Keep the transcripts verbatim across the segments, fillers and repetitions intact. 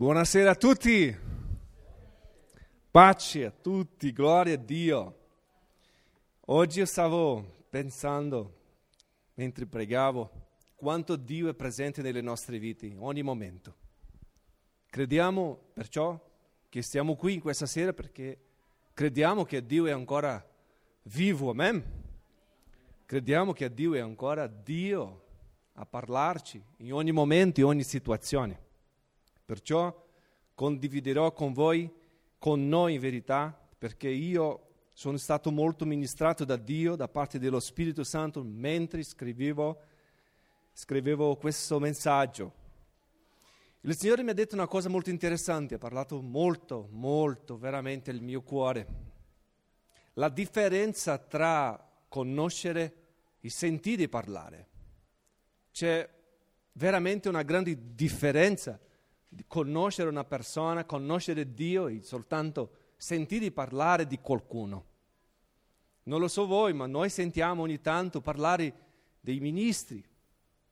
Buonasera a tutti, pace a tutti, gloria a Dio. Oggi io stavo pensando, mentre pregavo, quanto Dio è presente nelle nostre vite, in ogni momento. Crediamo perciò che stiamo qui in questa sera perché crediamo che Dio è ancora vivo, amen? Crediamo che Dio è ancora Dio a parlarci in ogni momento, in ogni situazione. Perciò condividerò con voi, con noi in verità, perché io sono stato molto ministrato da Dio, da parte dello Spirito Santo, mentre scrivevo, scrivevo questo messaggio. Il Signore mi ha detto una cosa molto interessante, ha parlato molto, molto, veramente al mio cuore. La differenza tra conoscere e sentire e parlare. C'è veramente una grande differenza di conoscere una persona, conoscere Dio e soltanto sentire parlare di qualcuno. Non lo so voi, ma noi sentiamo ogni tanto parlare dei ministri,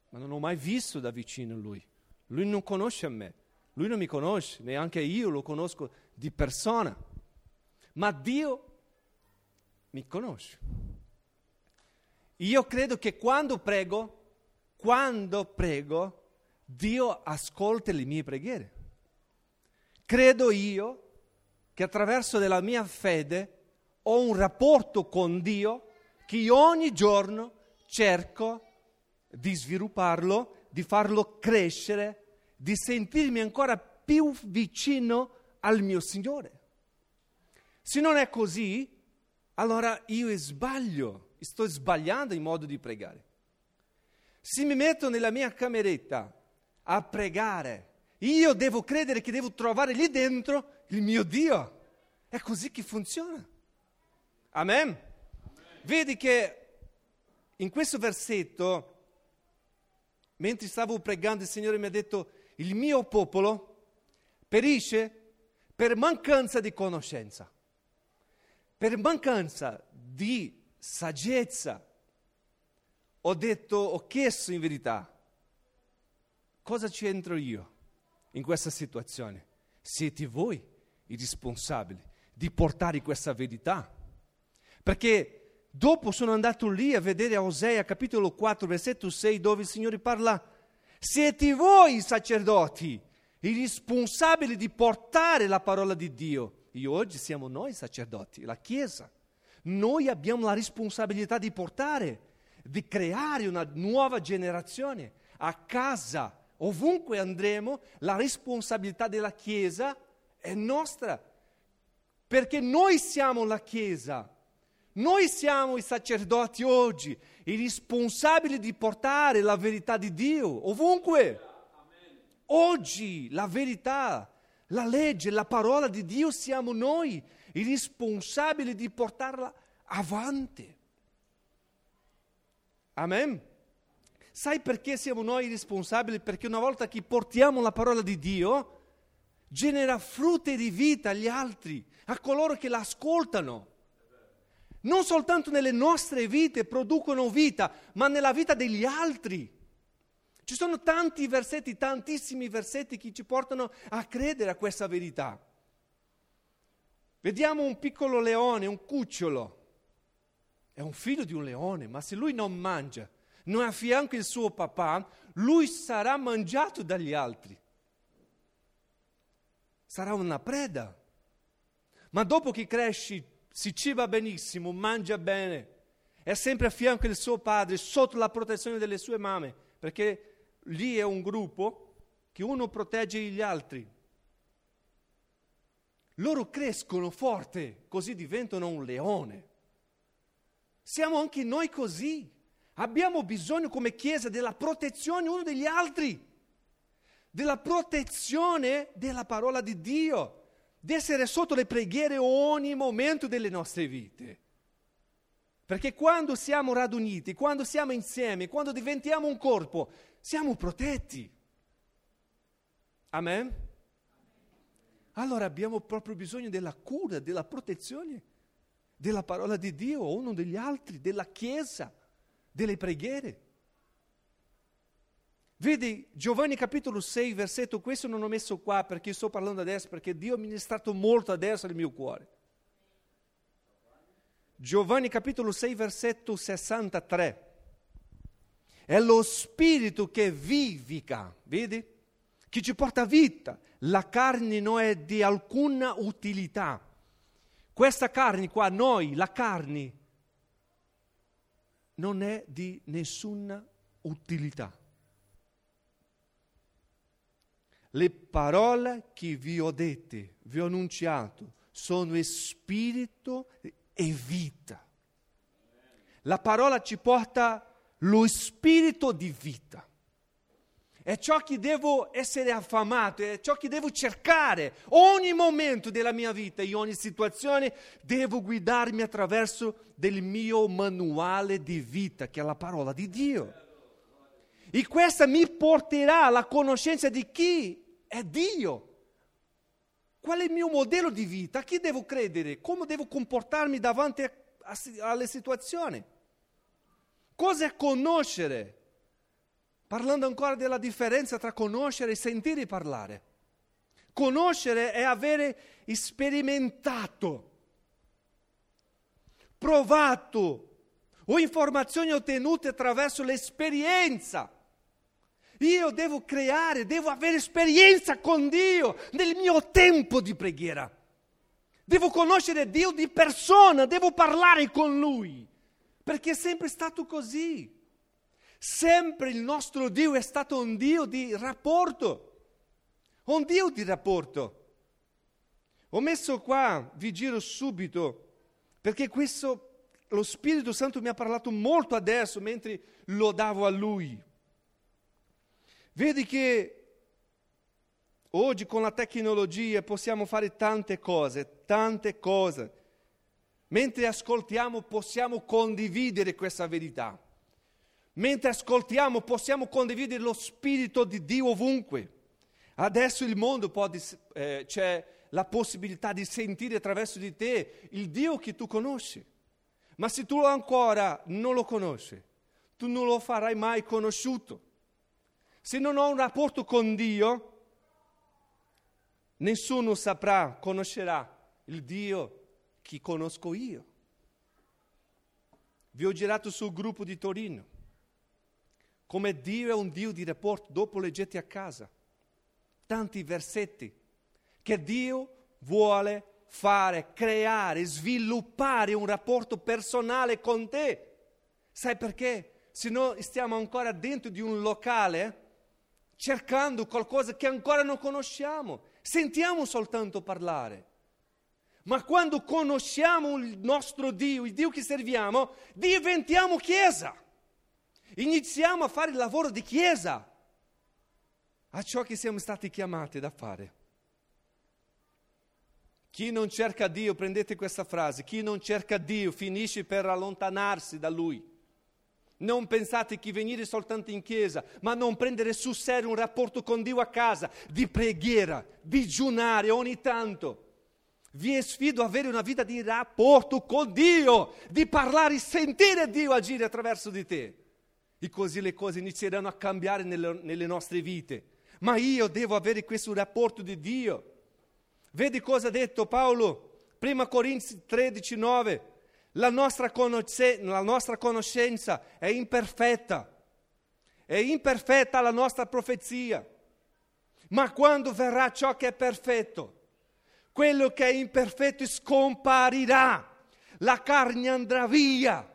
ma non ho mai visto da vicino lui. Lui non conosce me, lui non mi conosce, neanche io lo conosco di persona. Ma Dio mi conosce. Io credo che quando prego, quando prego, Dio ascolta le mie preghiere. Credo io che attraverso della mia fede ho un rapporto con Dio che ogni giorno cerco di svilupparlo, di farlo crescere, di sentirmi ancora più vicino al mio Signore. Se non è così, allora io sbaglio, sto sbagliando in modo di pregare. Se mi metto nella mia cameretta a pregare, io devo credere che devo trovare lì dentro il mio Dio. È così che funziona. Amen. Amen. Vedi che in questo versetto, mentre stavo pregando, il Signore mi ha detto: il mio popolo perisce per mancanza di conoscenza, per mancanza di saggezza. Ho detto, ho chiesto in verità, cosa c'entro io in questa situazione? Siete voi i responsabili di portare questa verità. Perché dopo sono andato lì a vedere Osea, capitolo quattro, versetto sei, dove il Signore parla: siete voi i sacerdoti, i responsabili di portare la parola di Dio. E oggi siamo noi i sacerdoti, la Chiesa. Noi abbiamo la responsabilità di portare, di creare una nuova generazione a casa. Ovunque andremo, la responsabilità della Chiesa è nostra, perché noi siamo la Chiesa, noi siamo i sacerdoti oggi, i responsabili di portare la verità di Dio ovunque. Oggi la verità, la legge, la parola di Dio siamo noi, i responsabili di portarla avanti. Amen. Sai perché siamo noi responsabili? Perché una volta che portiamo la parola di Dio, genera frutto di vita agli altri, a coloro che la ascoltano. Non soltanto nelle nostre vite producono vita, ma nella vita degli altri. Ci sono tanti versetti, tantissimi versetti che ci portano a credere a questa verità. Vediamo un piccolo leone, un cucciolo. È un figlio di un leone, ma se lui non mangia, non affianca il suo papà, lui sarà mangiato dagli altri. Sarà una preda. Ma dopo che cresci, si ciba benissimo, mangia bene, è sempre a fianco del suo padre, sotto la protezione delle sue mamme, perché lì è un gruppo che uno protegge gli altri. Loro crescono forte, così diventano un leone. Siamo anche noi così. Abbiamo bisogno come Chiesa della protezione uno degli altri, della protezione della parola di Dio, di essere sotto le preghiere ogni momento delle nostre vite. Perché quando siamo raduniti, quando siamo insieme, quando diventiamo un corpo, siamo protetti. Amen? Allora abbiamo proprio bisogno della cura, della protezione, della parola di Dio, uno degli altri, della Chiesa, delle preghiere. Vedi, Giovanni capitolo sei, versetto, questo non ho messo qua perché sto parlando adesso, perché Dio ha ministrato molto adesso al mio cuore. Giovanni capitolo sei, versetto sessantatré. È lo spirito che vivifica, vedi? Che ci porta vita. La carne non è di alcuna utilità. Questa carne qua, noi, la carne, non è di nessuna utilità. Le parole che vi ho dette, vi ho annunciato, sono spirito e vita. La parola ci porta lo spirito di vita. È ciò che devo essere affamato, è ciò che devo cercare. Ogni momento della mia vita, in ogni situazione, devo guidarmi attraverso del mio manuale di vita, che è la parola di Dio. E questa mi porterà alla conoscenza di chi è Dio. Qual è il mio modello di vita? A chi devo credere? Come devo comportarmi davanti a, a, alle situazioni? Cosa è conoscere? Parlando ancora della differenza tra conoscere e sentire e parlare. Conoscere è avere sperimentato, provato, o informazioni ottenute attraverso l'esperienza. Io devo creare, devo avere esperienza con Dio nel mio tempo di preghiera. Devo conoscere Dio di persona, devo parlare con Lui, perché è sempre stato così. Sempre il nostro Dio è stato un Dio di rapporto, un Dio di rapporto. Ho messo qua, vi giro subito, perché questo lo Spirito Santo mi ha parlato molto adesso mentre lodavo a Lui. Vedi che oggi con la tecnologia possiamo fare tante cose, tante cose. Mentre ascoltiamo possiamo condividere questa verità. Mentre ascoltiamo possiamo condividere lo Spirito di Dio ovunque. Adesso il mondo può, eh, c'è la possibilità di sentire attraverso di te il Dio che tu conosci. Ma se tu ancora non lo conosci, tu non lo farai mai conosciuto. Se non ho un rapporto con Dio, nessuno saprà, conoscerà il Dio che conosco io. Vi ho girato sul gruppo di Torino. Come Dio è un Dio di rapporto, dopo leggete a casa. Tanti versetti che Dio vuole fare, creare, sviluppare un rapporto personale con te. Sai perché? Se no stiamo ancora dentro di un locale cercando qualcosa che ancora non conosciamo. Sentiamo soltanto parlare. Ma quando conosciamo il nostro Dio, il Dio che serviamo, diventiamo chiesa. Iniziamo a fare il lavoro di chiesa, a ciò che siamo stati chiamati da fare. Chi non cerca Dio, prendete questa frase, chi non cerca Dio finisce per allontanarsi da Lui. Non pensate che venire soltanto in chiesa, ma non prendere sul serio un rapporto con Dio a casa, di preghiera, digiunare ogni tanto. Vi sfido a avere una vita di rapporto con Dio, di parlare e sentire Dio agire attraverso di te. E così le cose inizieranno a cambiare nelle, nelle nostre vite. Ma io devo avere questo rapporto di Dio. Vedi cosa ha detto Paolo, primo Corinzi tredici nove, la nostra, conosce- la nostra conoscenza è imperfetta, è imperfetta la nostra profezia, ma quando verrà ciò che è perfetto, quello che è imperfetto scomparirà, la carne andrà via,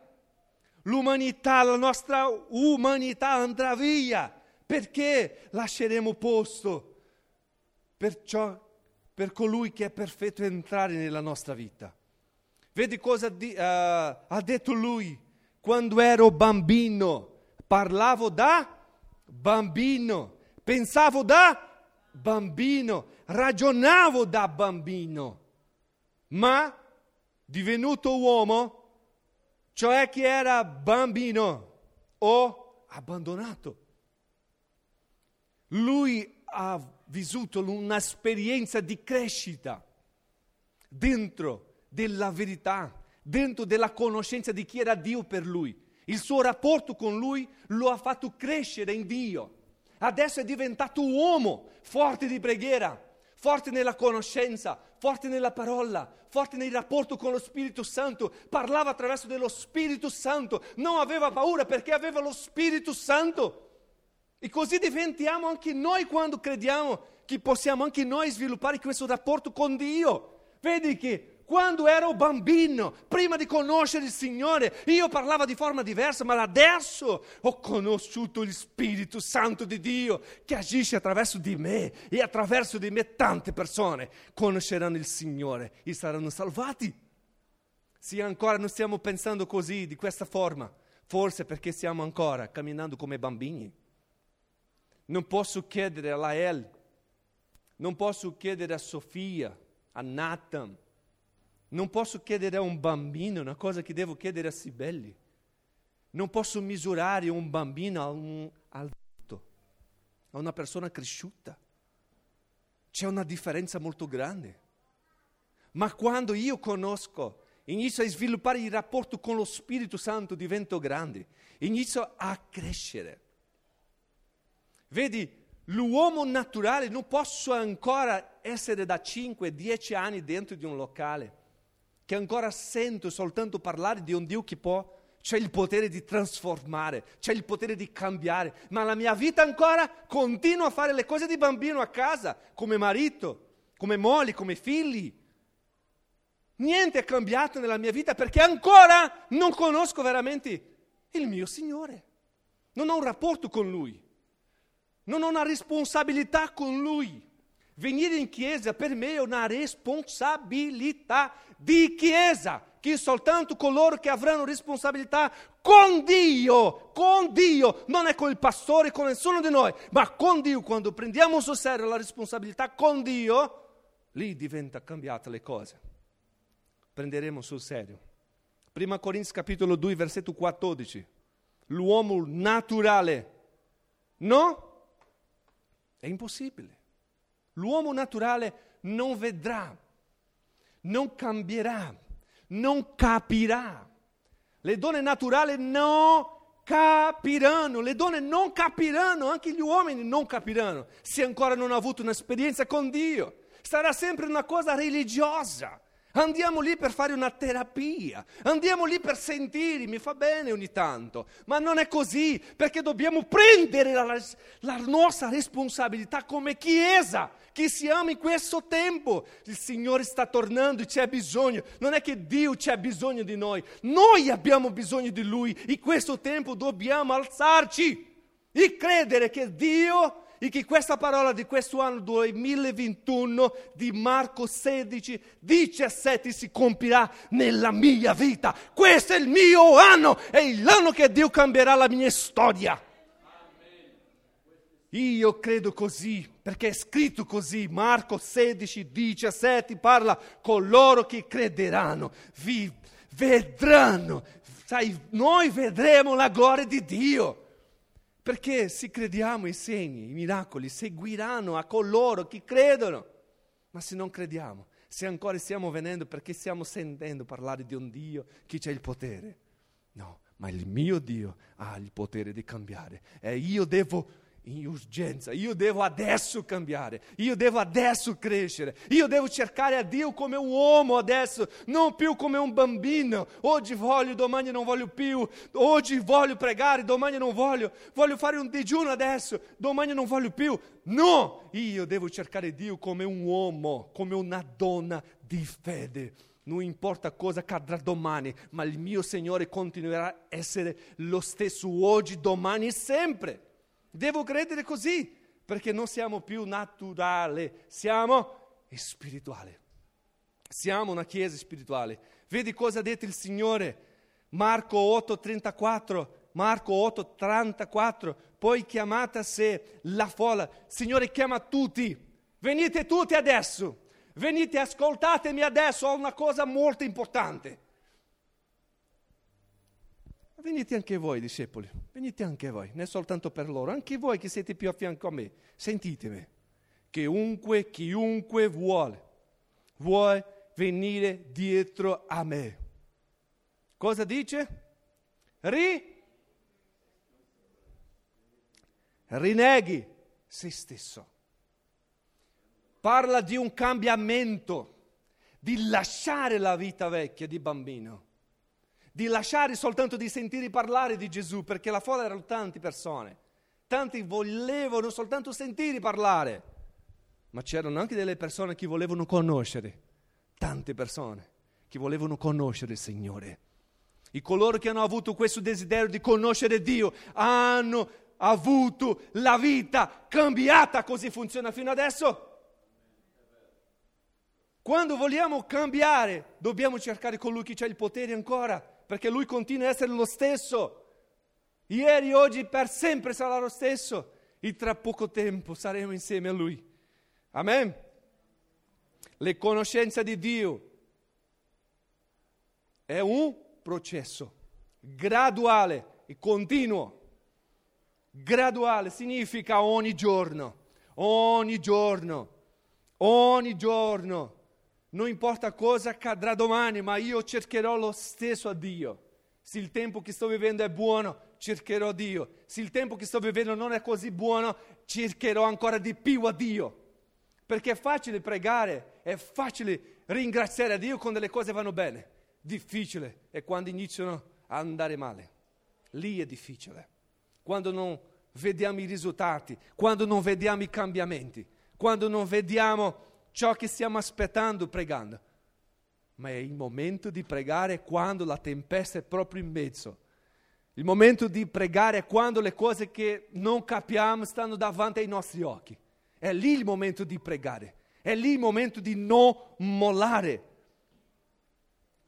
l'umanità, la nostra umanità andrà via, perché lasceremo posto per ciò per colui che è perfetto entrare nella nostra vita. Vedi cosa di, uh, ha detto lui? Quando ero bambino, parlavo da bambino, pensavo da bambino, ragionavo da bambino, ma divenuto uomo, cioè che era bambino, ho abbandonato. Lui ha vissuto un'esperienza di crescita dentro della verità, dentro della conoscenza di chi era Dio per lui. Il suo rapporto con Lui lo ha fatto crescere in Dio, Adesso è diventato uomo, forte di preghiera, forte nella conoscenza, forte nella parola, forte nel rapporto con lo Spirito Santo. Parlava attraverso dello Spirito Santo, non aveva paura perché aveva lo Spirito Santo. E così diventiamo anche noi quando crediamo, che possiamo anche noi sviluppare questo rapporto con Dio. Vedi che quando ero bambino, prima di conoscere il Signore, io parlavo di forma diversa, ma adesso ho conosciuto lo Spirito Santo di Dio che agisce attraverso di me, e attraverso di me tante persone conosceranno il Signore e saranno salvati. Se ancora non stiamo pensando così, di questa forma, forse perché stiamo ancora camminando come bambini. Non posso chiedere a Lael, non posso chiedere a Sofia, a Nathan, non posso chiedere a un bambino una cosa che devo chiedere a Sibelli. Non posso misurare un bambino a un adulto, a una persona cresciuta. C'è una differenza molto grande. Ma quando io conosco, inizio a sviluppare il rapporto con lo Spirito Santo, divento grande, inizio a crescere. Vedi, l'uomo naturale non posso ancora essere da cinque a dieci anni dentro di un locale, che ancora sento soltanto parlare di un Dio che può, c'è il potere di trasformare, c'è il potere di cambiare, ma la mia vita ancora continua a fare le cose di bambino a casa, come marito, come moglie, come figli. Niente è cambiato nella mia vita perché ancora non conosco veramente il mio Signore, non ho un rapporto con Lui, non ho una responsabilità con Lui. Venire in chiesa per me è una responsabilità di chiesa, che soltanto coloro che avranno responsabilità con Dio, con Dio, non è con il pastore, con nessuno di noi, ma con Dio. Quando prendiamo sul serio la responsabilità con Dio, lì diventa cambiata le cose. Prenderemo sul serio. Prima Corinzi capitolo due, versetto quattordici. L'uomo naturale, no? È impossibile. L'uomo naturale non vedrà, non cambierà, non capirà. Le donne naturali non capiranno, le donne non capiranno, anche gli uomini non capiranno, se ancora non hanno avuto un'esperienza con Dio. Sarà sempre una cosa religiosa. Andiamo lì per fare una terapia, andiamo lì per sentire, mi fa bene ogni tanto, ma non è così, perché dobbiamo prendere la, la nostra responsabilità come Chiesa, che siamo in questo tempo. Il Signore sta tornando e c'è bisogno, non è che Dio c'è bisogno di noi, noi abbiamo bisogno di Lui, in questo tempo dobbiamo alzarci e credere che Dio... E che questa parola di questo anno duemilaventuno di Marco sedici, diciassette si compirà nella mia vita. Questo è il mio anno, è l'anno che Dio cambierà la mia storia. Amen. Io credo così, perché è scritto così. Marco sedici, diciassette parla: coloro che crederanno, vi vedranno. Sai, noi vedremo la gloria di Dio. Perché se crediamo i segni, i miracoli seguiranno a coloro che credono. Ma se non crediamo, se ancora stiamo venendo perché stiamo sentendo parlare di un Dio che c'è il potere. No, ma il mio Dio ha il potere di cambiare. E io devo in urgenza, io devo adesso cambiare, io devo adesso crescere, io devo cercare a Dio come un uomo adesso, non più come un bambino. Oggi voglio, domani non voglio più, oggi voglio pregare, domani non voglio, voglio fare un digiuno adesso, domani non voglio più. No, io devo cercare Dio come un uomo, come una donna di fede. Non importa cosa accadrà domani, ma il mio Signore continuerà a essere lo stesso oggi, domani e sempre. Devo credere così, perché non siamo più naturali, siamo spirituali. Siamo una chiesa spirituale. Vedi cosa ha detto il Signore? Marco otto trentaquattro, Marco otto trentaquattro, poi chiamata a sé la folla. Signore chiama tutti, venite tutti adesso, venite, ascoltatemi adesso, ho una cosa molto importante. Venite anche voi, discepoli, venite anche voi, non è soltanto per loro, anche voi che siete più a fianco a me, sentitemi, chiunque, chiunque vuole, vuoi venire dietro a me. Cosa dice? Ri... Rineghi se stesso. Parla di un cambiamento, di lasciare la vita vecchia di bambino, di lasciare soltanto di sentire parlare di Gesù, perché là fuori erano tante persone, tanti volevano soltanto sentire parlare, ma c'erano anche delle persone che volevano conoscere, tante persone che volevano conoscere il Signore. E coloro che hanno avuto questo desiderio di conoscere Dio hanno avuto la vita cambiata. Così funziona fino adesso. Quando vogliamo cambiare, dobbiamo cercare colui che c'ha il potere ancora, perché lui continua a essere lo stesso. Ieri, oggi, per sempre sarà lo stesso. E tra poco tempo saremo insieme a lui. Amen? Le conoscenze di Dio è un processo graduale e continuo. Graduale significa ogni giorno, ogni giorno, ogni giorno. Non importa cosa accadrà domani, ma io cercherò lo stesso a Dio. Se il tempo che sto vivendo è buono, cercherò Dio. Se il tempo che sto vivendo non è così buono, cercherò ancora di più a Dio. Perché è facile pregare, è facile ringraziare a Dio quando le cose vanno bene. Difficile è quando iniziano a andare male. Lì è difficile. Quando non vediamo i risultati, quando non vediamo i cambiamenti, quando non vediamo ciò che stiamo aspettando pregando. Ma è il momento di pregare quando la tempesta è proprio in mezzo. Il momento di pregare è quando le cose che non capiamo stanno davanti ai nostri occhi. È lì il momento di pregare. È lì il momento di non mollare.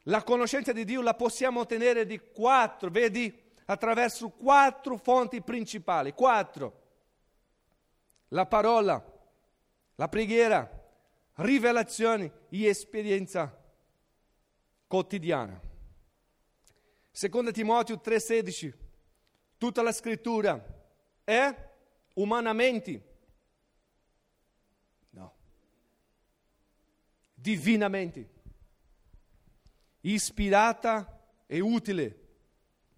La conoscenza di Dio la possiamo ottenere di quattro, vedi, attraverso quattro fonti principali. Quattro. La parola, la preghiera, rivelazioni e esperienza quotidiana. Secondo Timoteo tre sedici, tutta la scrittura è umanamente, no, divinamente, ispirata e utile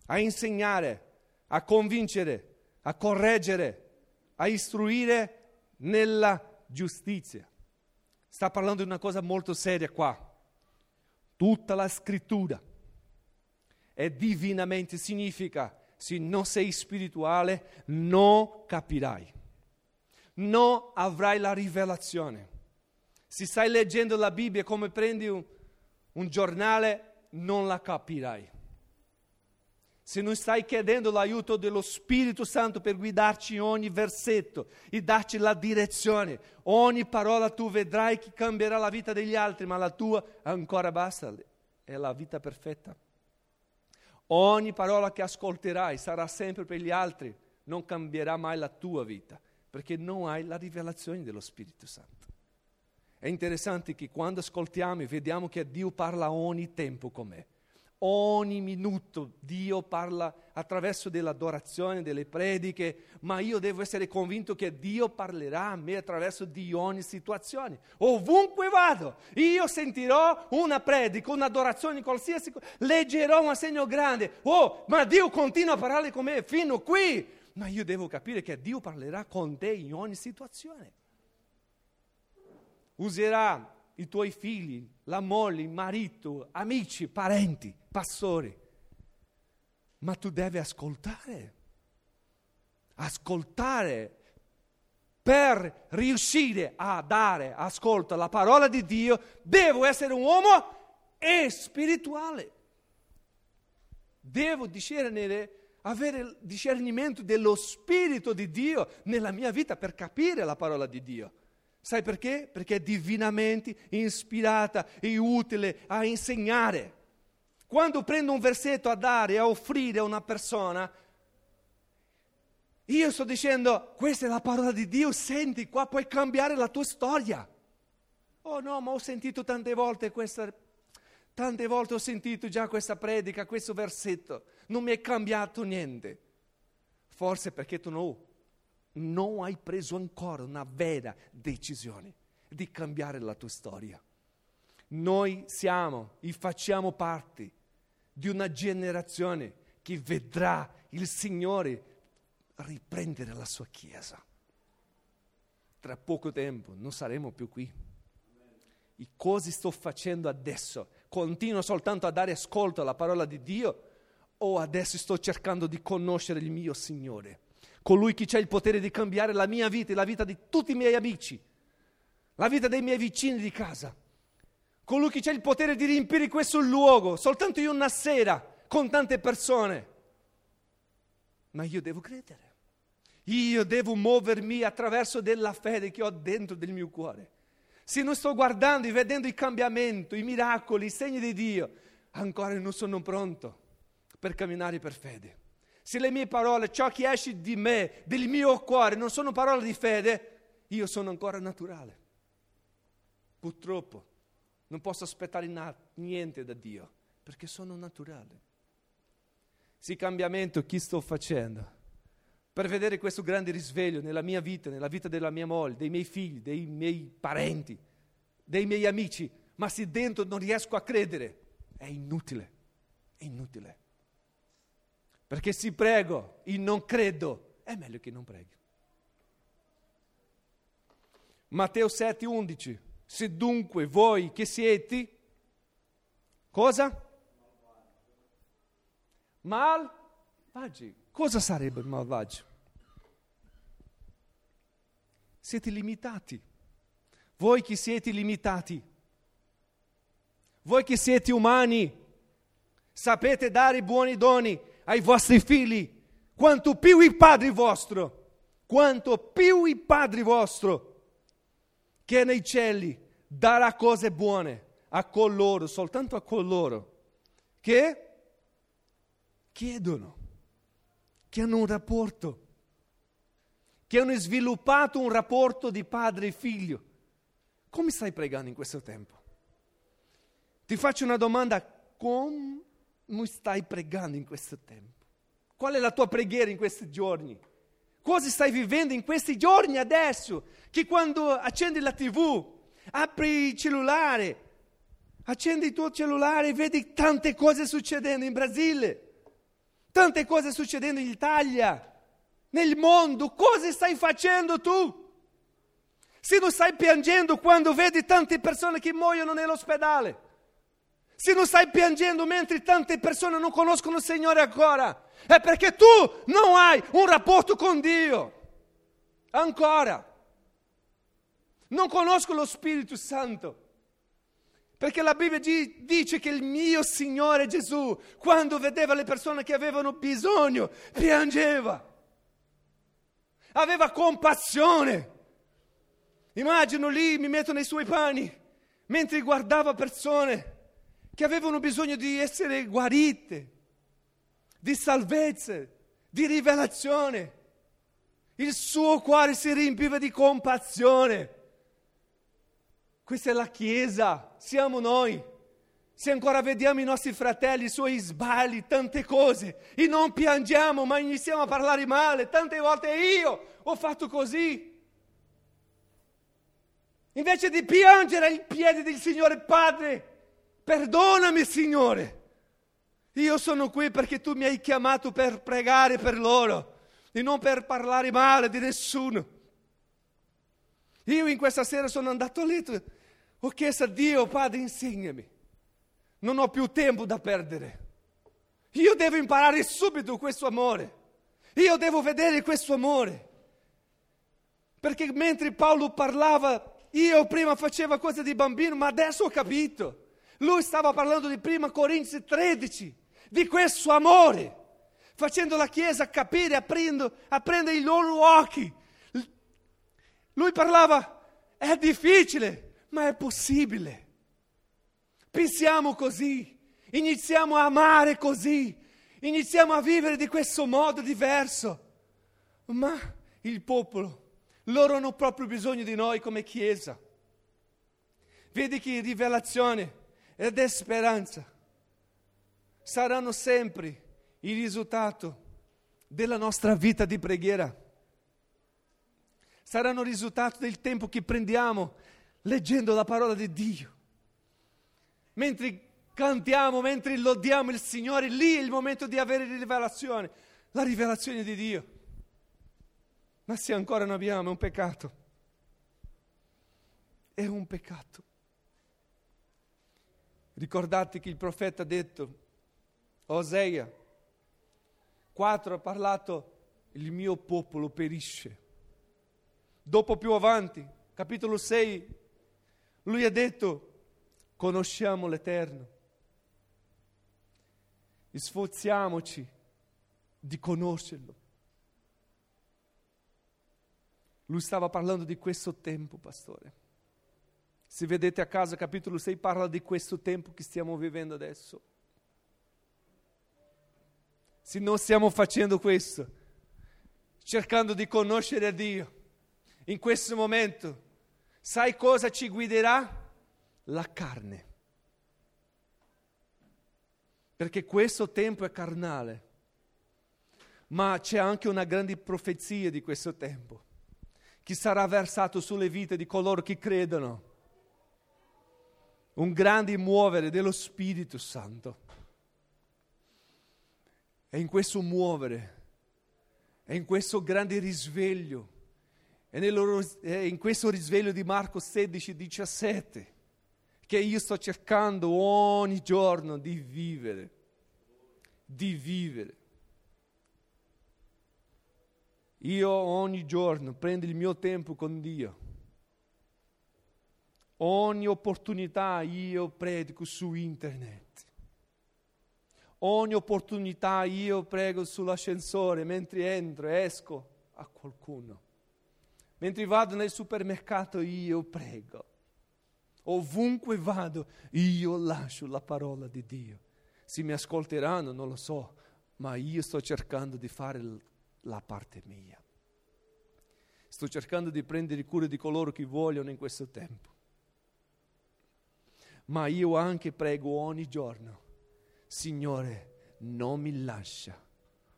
a insegnare, a convincere, a correggere, a istruire nella giustizia. Sta parlando di una cosa molto seria qua. Tutta la scrittura è divinamente, significa, se non sei spirituale, non capirai, non avrai la rivelazione. Se stai leggendo la Bibbia come prendi un, un giornale, non la capirai. Se non stai chiedendo l'aiuto dello Spirito Santo per guidarci ogni versetto e darci la direzione, ogni parola tu vedrai che cambierà la vita degli altri, ma la tua ancora basta, è la vita perfetta. Ogni parola che ascolterai sarà sempre per gli altri, non cambierà mai la tua vita, perché non hai la rivelazione dello Spirito Santo. È interessante che quando ascoltiamo e vediamo che Dio parla ogni tempo con me, ogni minuto Dio parla attraverso dell'adorazione, delle prediche, ma io devo essere convinto che Dio parlerà a me attraverso di ogni situazione. Ovunque vado, io sentirò una predica, un'adorazione qualsiasi, leggerò un assegno grande. Oh, ma Dio continua a parlare con me fino qui. Ma io devo capire che Dio parlerà con te in ogni situazione. Userà i tuoi figli, la moglie, il marito, amici, parenti, pastori. Ma tu devi ascoltare, ascoltare per riuscire a dare ascolto alla parola di Dio. Devo essere un uomo spirituale, devo discernere, avere il discernimento dello Spirito di Dio nella mia vita per capire la parola di Dio. Sai perché? Perché è divinamente ispirata e utile a insegnare. Quando prendo un versetto a dare, a offrire a una persona, io sto dicendo, questa è la parola di Dio, senti qua, puoi cambiare la tua storia. Oh no, ma ho sentito tante volte questa, tante volte ho sentito già questa predica, questo versetto, non mi è cambiato niente. Forse perché tu non... non hai preso ancora una vera decisione di cambiare la tua storia. Noi siamo e facciamo parte di una generazione che vedrà il Signore riprendere la sua Chiesa. tra poco tempo non saremo più qui. E cosa sto facendo adesso? Continuo soltanto a dare ascolto alla parola di Dio, o adesso sto cercando di conoscere il mio Signore, colui che c'è il potere di cambiare la mia vita e la vita di tutti i miei amici, la vita dei miei vicini di casa, colui che c'è il potere di riempire questo luogo, soltanto io una sera, con tante persone. Ma io devo credere, io devo muovermi attraverso della fede che ho dentro del mio cuore. Se non sto guardando e vedendo il cambiamento, i miracoli, i segni di Dio, ancora non sono pronto per camminare per fede. Se le mie parole, ciò che esce di me, del mio cuore, non sono parole di fede, io sono ancora naturale. Purtroppo non posso aspettare na- niente da Dio, perché sono naturale. Se il cambiamento che sto facendo per vedere questo grande risveglio nella mia vita, nella vita della mia moglie, dei miei figli, dei miei parenti, dei miei amici, ma se dentro non riesco a credere, è inutile, è inutile. Perché se prego e non credo, è meglio che non preghi. Matteo sette undici, se dunque voi che siete, cosa? Malvagi. Cosa sarebbe malvagio? Siete limitati. Voi che siete limitati, voi che siete umani, sapete dare buoni doni ai vostri figli. Quanto più il Padre vostro, quanto più il Padre vostro, che è nei cieli, darà cose buone a coloro, soltanto a coloro, che chiedono. Che hanno un rapporto, che hanno sviluppato un rapporto di padre e figlio. Come stai pregando in questo tempo? Ti faccio una domanda, come stai pregando in questo tempo? Qual è la tua preghiera in questi giorni? Cosa stai vivendo in questi giorni adesso? Che quando accendi la tivù, apri il cellulare, accendi il tuo cellulare e vedi tante cose succedendo in Brasile. Tante cose succedendo in Italia, nel mondo. Cosa stai facendo tu? Se non stai piangendo quando vedi tante persone che muoiono nell'ospedale, se non stai piangendo mentre tante persone non conoscono il Signore ancora, è perché tu non hai un rapporto con Dio. Ancora. Non conosco lo Spirito Santo. Perché la Bibbia dice che il mio Signore Gesù, quando vedeva le persone che avevano bisogno, piangeva. Aveva compassione. Immagino lì, mi metto nei suoi panni, mentre guardava persone che avevano bisogno di essere guarite, di salvezza, di rivelazione. Il suo cuore si riempiva di compassione. Questa è la Chiesa, siamo noi. Se ancora vediamo i nostri fratelli, i suoi sbagli, tante cose, e non piangiamo, ma iniziamo a parlare male. Tante volte io ho fatto così. Invece di piangere ai piedi del Signore, Padre, perdonami Signore. Io sono qui perché tu mi hai chiamato per pregare per loro e non per parlare male di nessuno. Io in questa sera sono andato a letto. Ho chiesto a Dio, Padre, insegnami. Non ho più tempo da perdere. Io devo imparare subito questo amore. Io devo vedere questo amore. Perché mentre Paolo parlava, io prima facevo cose di bambino, ma adesso ho capito. Lui stava parlando di prima Corinzi tredici, di questo amore, facendo la Chiesa capire, aprendo, aprendo i loro occhi. Lui parlava, è difficile, ma è possibile. Pensiamo così, iniziamo a amare così, iniziamo a vivere di questo modo diverso. Ma il popolo, loro hanno proprio bisogno di noi come Chiesa. Vedi che rivelazione ed speranza saranno sempre il risultato della nostra vita di preghiera. Saranno il risultato del tempo che prendiamo leggendo la parola di Dio. Mentre cantiamo, mentre lodiamo il Signore, lì è il momento di avere rivelazione, la rivelazione di Dio. Ma se ancora non abbiamo, è un peccato. è un peccato. Ricordate che il profeta ha detto, Osea quattro ha parlato, il mio popolo perisce. Dopo più avanti, capitolo sei, lui ha detto, conosciamo l'Eterno, sforziamoci di conoscerlo. Lui stava parlando di questo tempo, pastore. Se vedete a casa, capitolo sei parla di questo tempo che stiamo vivendo adesso. Se non stiamo facendo questo, cercando di conoscere Dio, in questo momento, sai cosa ci guiderà? La carne. Perché questo tempo è carnale, ma c'è anche una grande profezia di questo tempo, che sarà versato sulle vite di coloro che credono. Un grande muovere dello Spirito Santo. E in questo muovere, e in questo grande risveglio, e, nello, e in questo risveglio di Marco sedici, diciassette, che io sto cercando ogni giorno di vivere, di vivere. Io ogni giorno prendo il mio tempo con Dio. Ogni opportunità io predico su internet. Ogni opportunità io prego sull'ascensore, mentre entro, esco a qualcuno. Mentre vado nel supermercato io prego. Ovunque vado io lascio la parola di Dio. Se mi ascolteranno non lo so, ma io sto cercando di fare la parte mia. Sto cercando di prendere cura di coloro che vogliono in questo tempo. Ma io anche prego ogni giorno, Signore, non mi lascia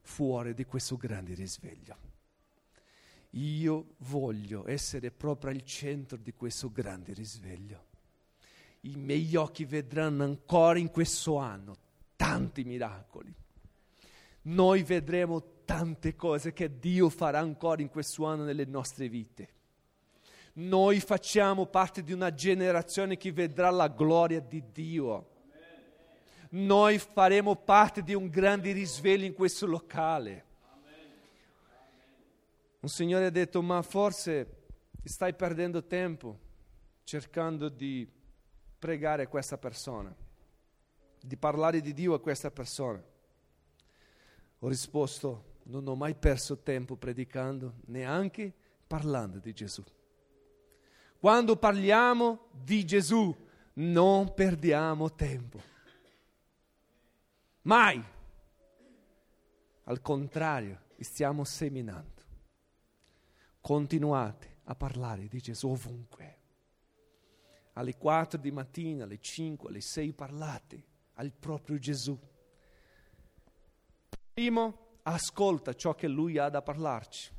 fuori di questo grande risveglio. Io voglio essere proprio al centro di questo grande risveglio. I miei occhi vedranno ancora in questo anno tanti miracoli. Noi vedremo tante cose che Dio farà ancora in questo anno nelle nostre vite. Noi facciamo parte di una generazione che vedrà la gloria di Dio. Amen. Noi faremo parte di un grande risveglio in questo locale. Amen. Un signore ha detto, ma forse stai perdendo tempo cercando di pregare a questa persona, di parlare di Dio a questa persona. Ho risposto, non ho mai perso tempo predicando, neanche parlando di Gesù. Quando parliamo di Gesù, non perdiamo tempo. Mai. Al contrario, stiamo seminando. Continuate a parlare di Gesù ovunque. Alle quattro di mattina, alle cinque, alle sei, parlate al proprio Gesù. Primo, ascolta ciò che Lui ha da parlarci.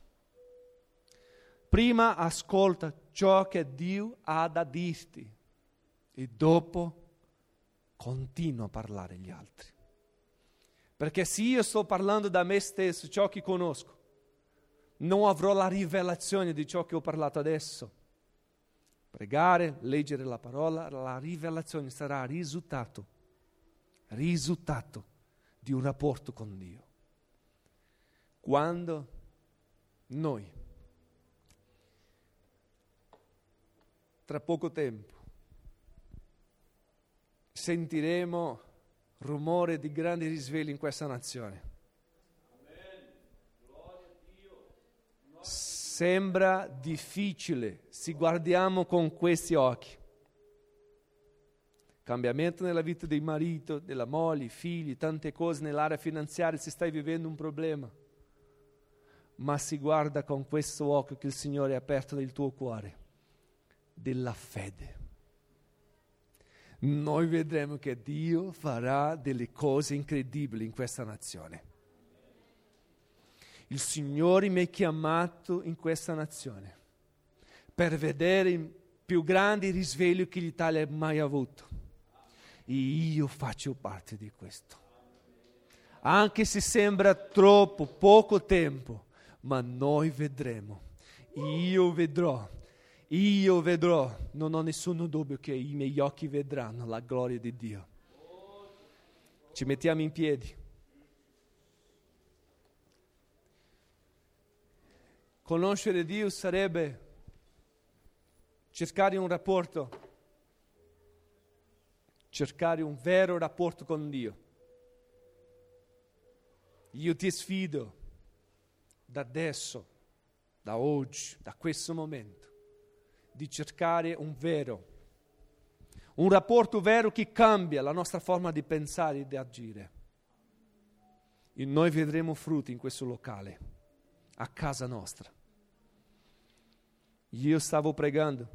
Prima ascolta ciò che Dio ha da dirti e dopo continua a parlare agli altri. Perché se io sto parlando da me stesso, ciò che conosco, non avrò la rivelazione di ciò che ho parlato adesso. Pregare, leggere la parola, la rivelazione sarà risultato, risultato di un rapporto con Dio. Quando noi tra poco tempo sentiremo rumore di grandi risvegli in questa nazione. Amen. Gloria a Dio. No. Sembra difficile se guardiamo con questi occhi. Cambiamento nella vita del marito, della moglie, figli, tante cose nell'area finanziaria, se stai vivendo un problema. Ma si guarda con questo occhio che il Signore ha aperto nel tuo cuore. Della fede. Noi vedremo che Dio farà delle cose incredibili in questa nazione. Il Signore mi ha chiamato in questa nazione per vedere il più grande risveglio che l'Italia ha mai avuto. E io faccio parte di questo. Anche se sembra troppo, poco tempo, ma noi vedremo. Io vedrò Io vedrò, non ho nessun dubbio che i miei occhi vedranno la gloria di Dio. Ci mettiamo in piedi. Conoscere Dio sarebbe cercare un rapporto, cercare un vero rapporto con Dio. Io ti sfido da adesso, da oggi, da questo momento, di cercare un vero, un rapporto vero che cambia la nostra forma di pensare e di agire. E noi vedremo frutti in questo locale, a casa nostra. Io stavo pregando,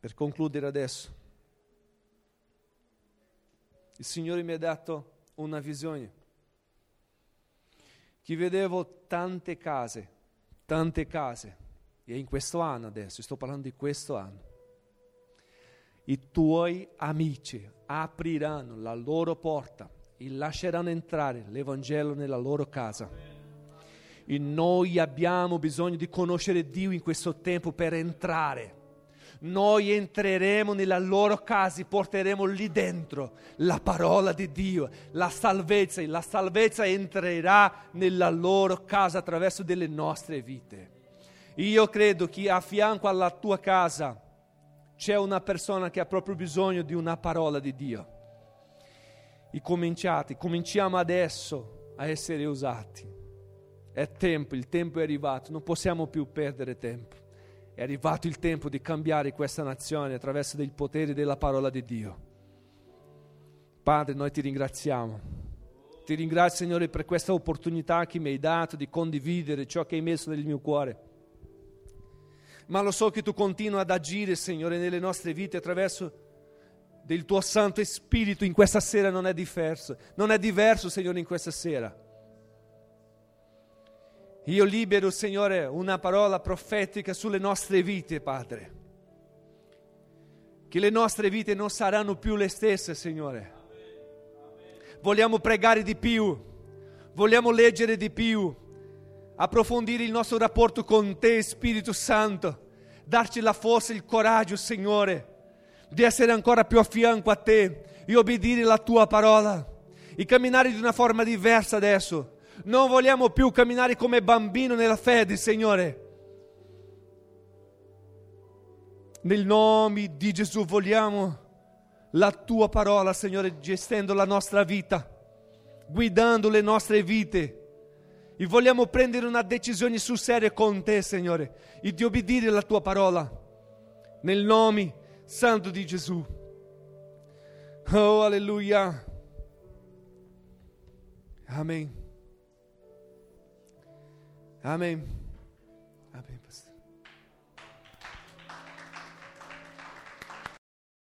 per concludere adesso. Il Signore mi ha dato una visione, che vedevo tante case, tante case, e in questo anno adesso, sto parlando di questo anno, i tuoi amici apriranno la loro porta e lasceranno entrare l'Evangelo nella loro casa. E noi abbiamo bisogno di conoscere Dio in questo tempo per entrare. Noi entreremo nella loro casa e porteremo lì dentro la parola di Dio, la salvezza, e la salvezza entrerà nella loro casa attraverso delle nostre vite. Io credo che a fianco alla tua casa c'è una persona che ha proprio bisogno di una parola di Dio. E cominciate, cominciamo adesso a essere usati. È tempo, il tempo è arrivato, non possiamo più perdere tempo. È arrivato il tempo di cambiare questa nazione attraverso il potere della parola di Dio. Padre, noi ti ringraziamo. Ti ringrazio, Signore, per questa opportunità che mi hai dato di condividere ciò che hai messo nel mio cuore. Ma lo so che tu continui ad agire, Signore, nelle nostre vite attraverso del tuo Santo Spirito. In questa sera non è diverso, non è diverso, Signore, in questa sera. Io libero, Signore, una parola profetica sulle nostre vite, Padre. Che le nostre vite non saranno più le stesse, Signore. Vogliamo pregare di più, vogliamo leggere di più, approfondire il nostro rapporto con Te, Spirito Santo, darci la forza e il coraggio, Signore, di essere ancora più a fianco a Te e obbedire la Tua parola e camminare di una forma diversa adesso. Non vogliamo più camminare come bambino nella fede, Signore. Nel nome di Gesù vogliamo la Tua parola, Signore, gestendo la nostra vita, guidando le nostre vite. E vogliamo prendere una decisione sul serio con Te, Signore, e di obbedire la Tua parola, nel nome santo di Gesù. Oh, alleluia. Amen. Amen.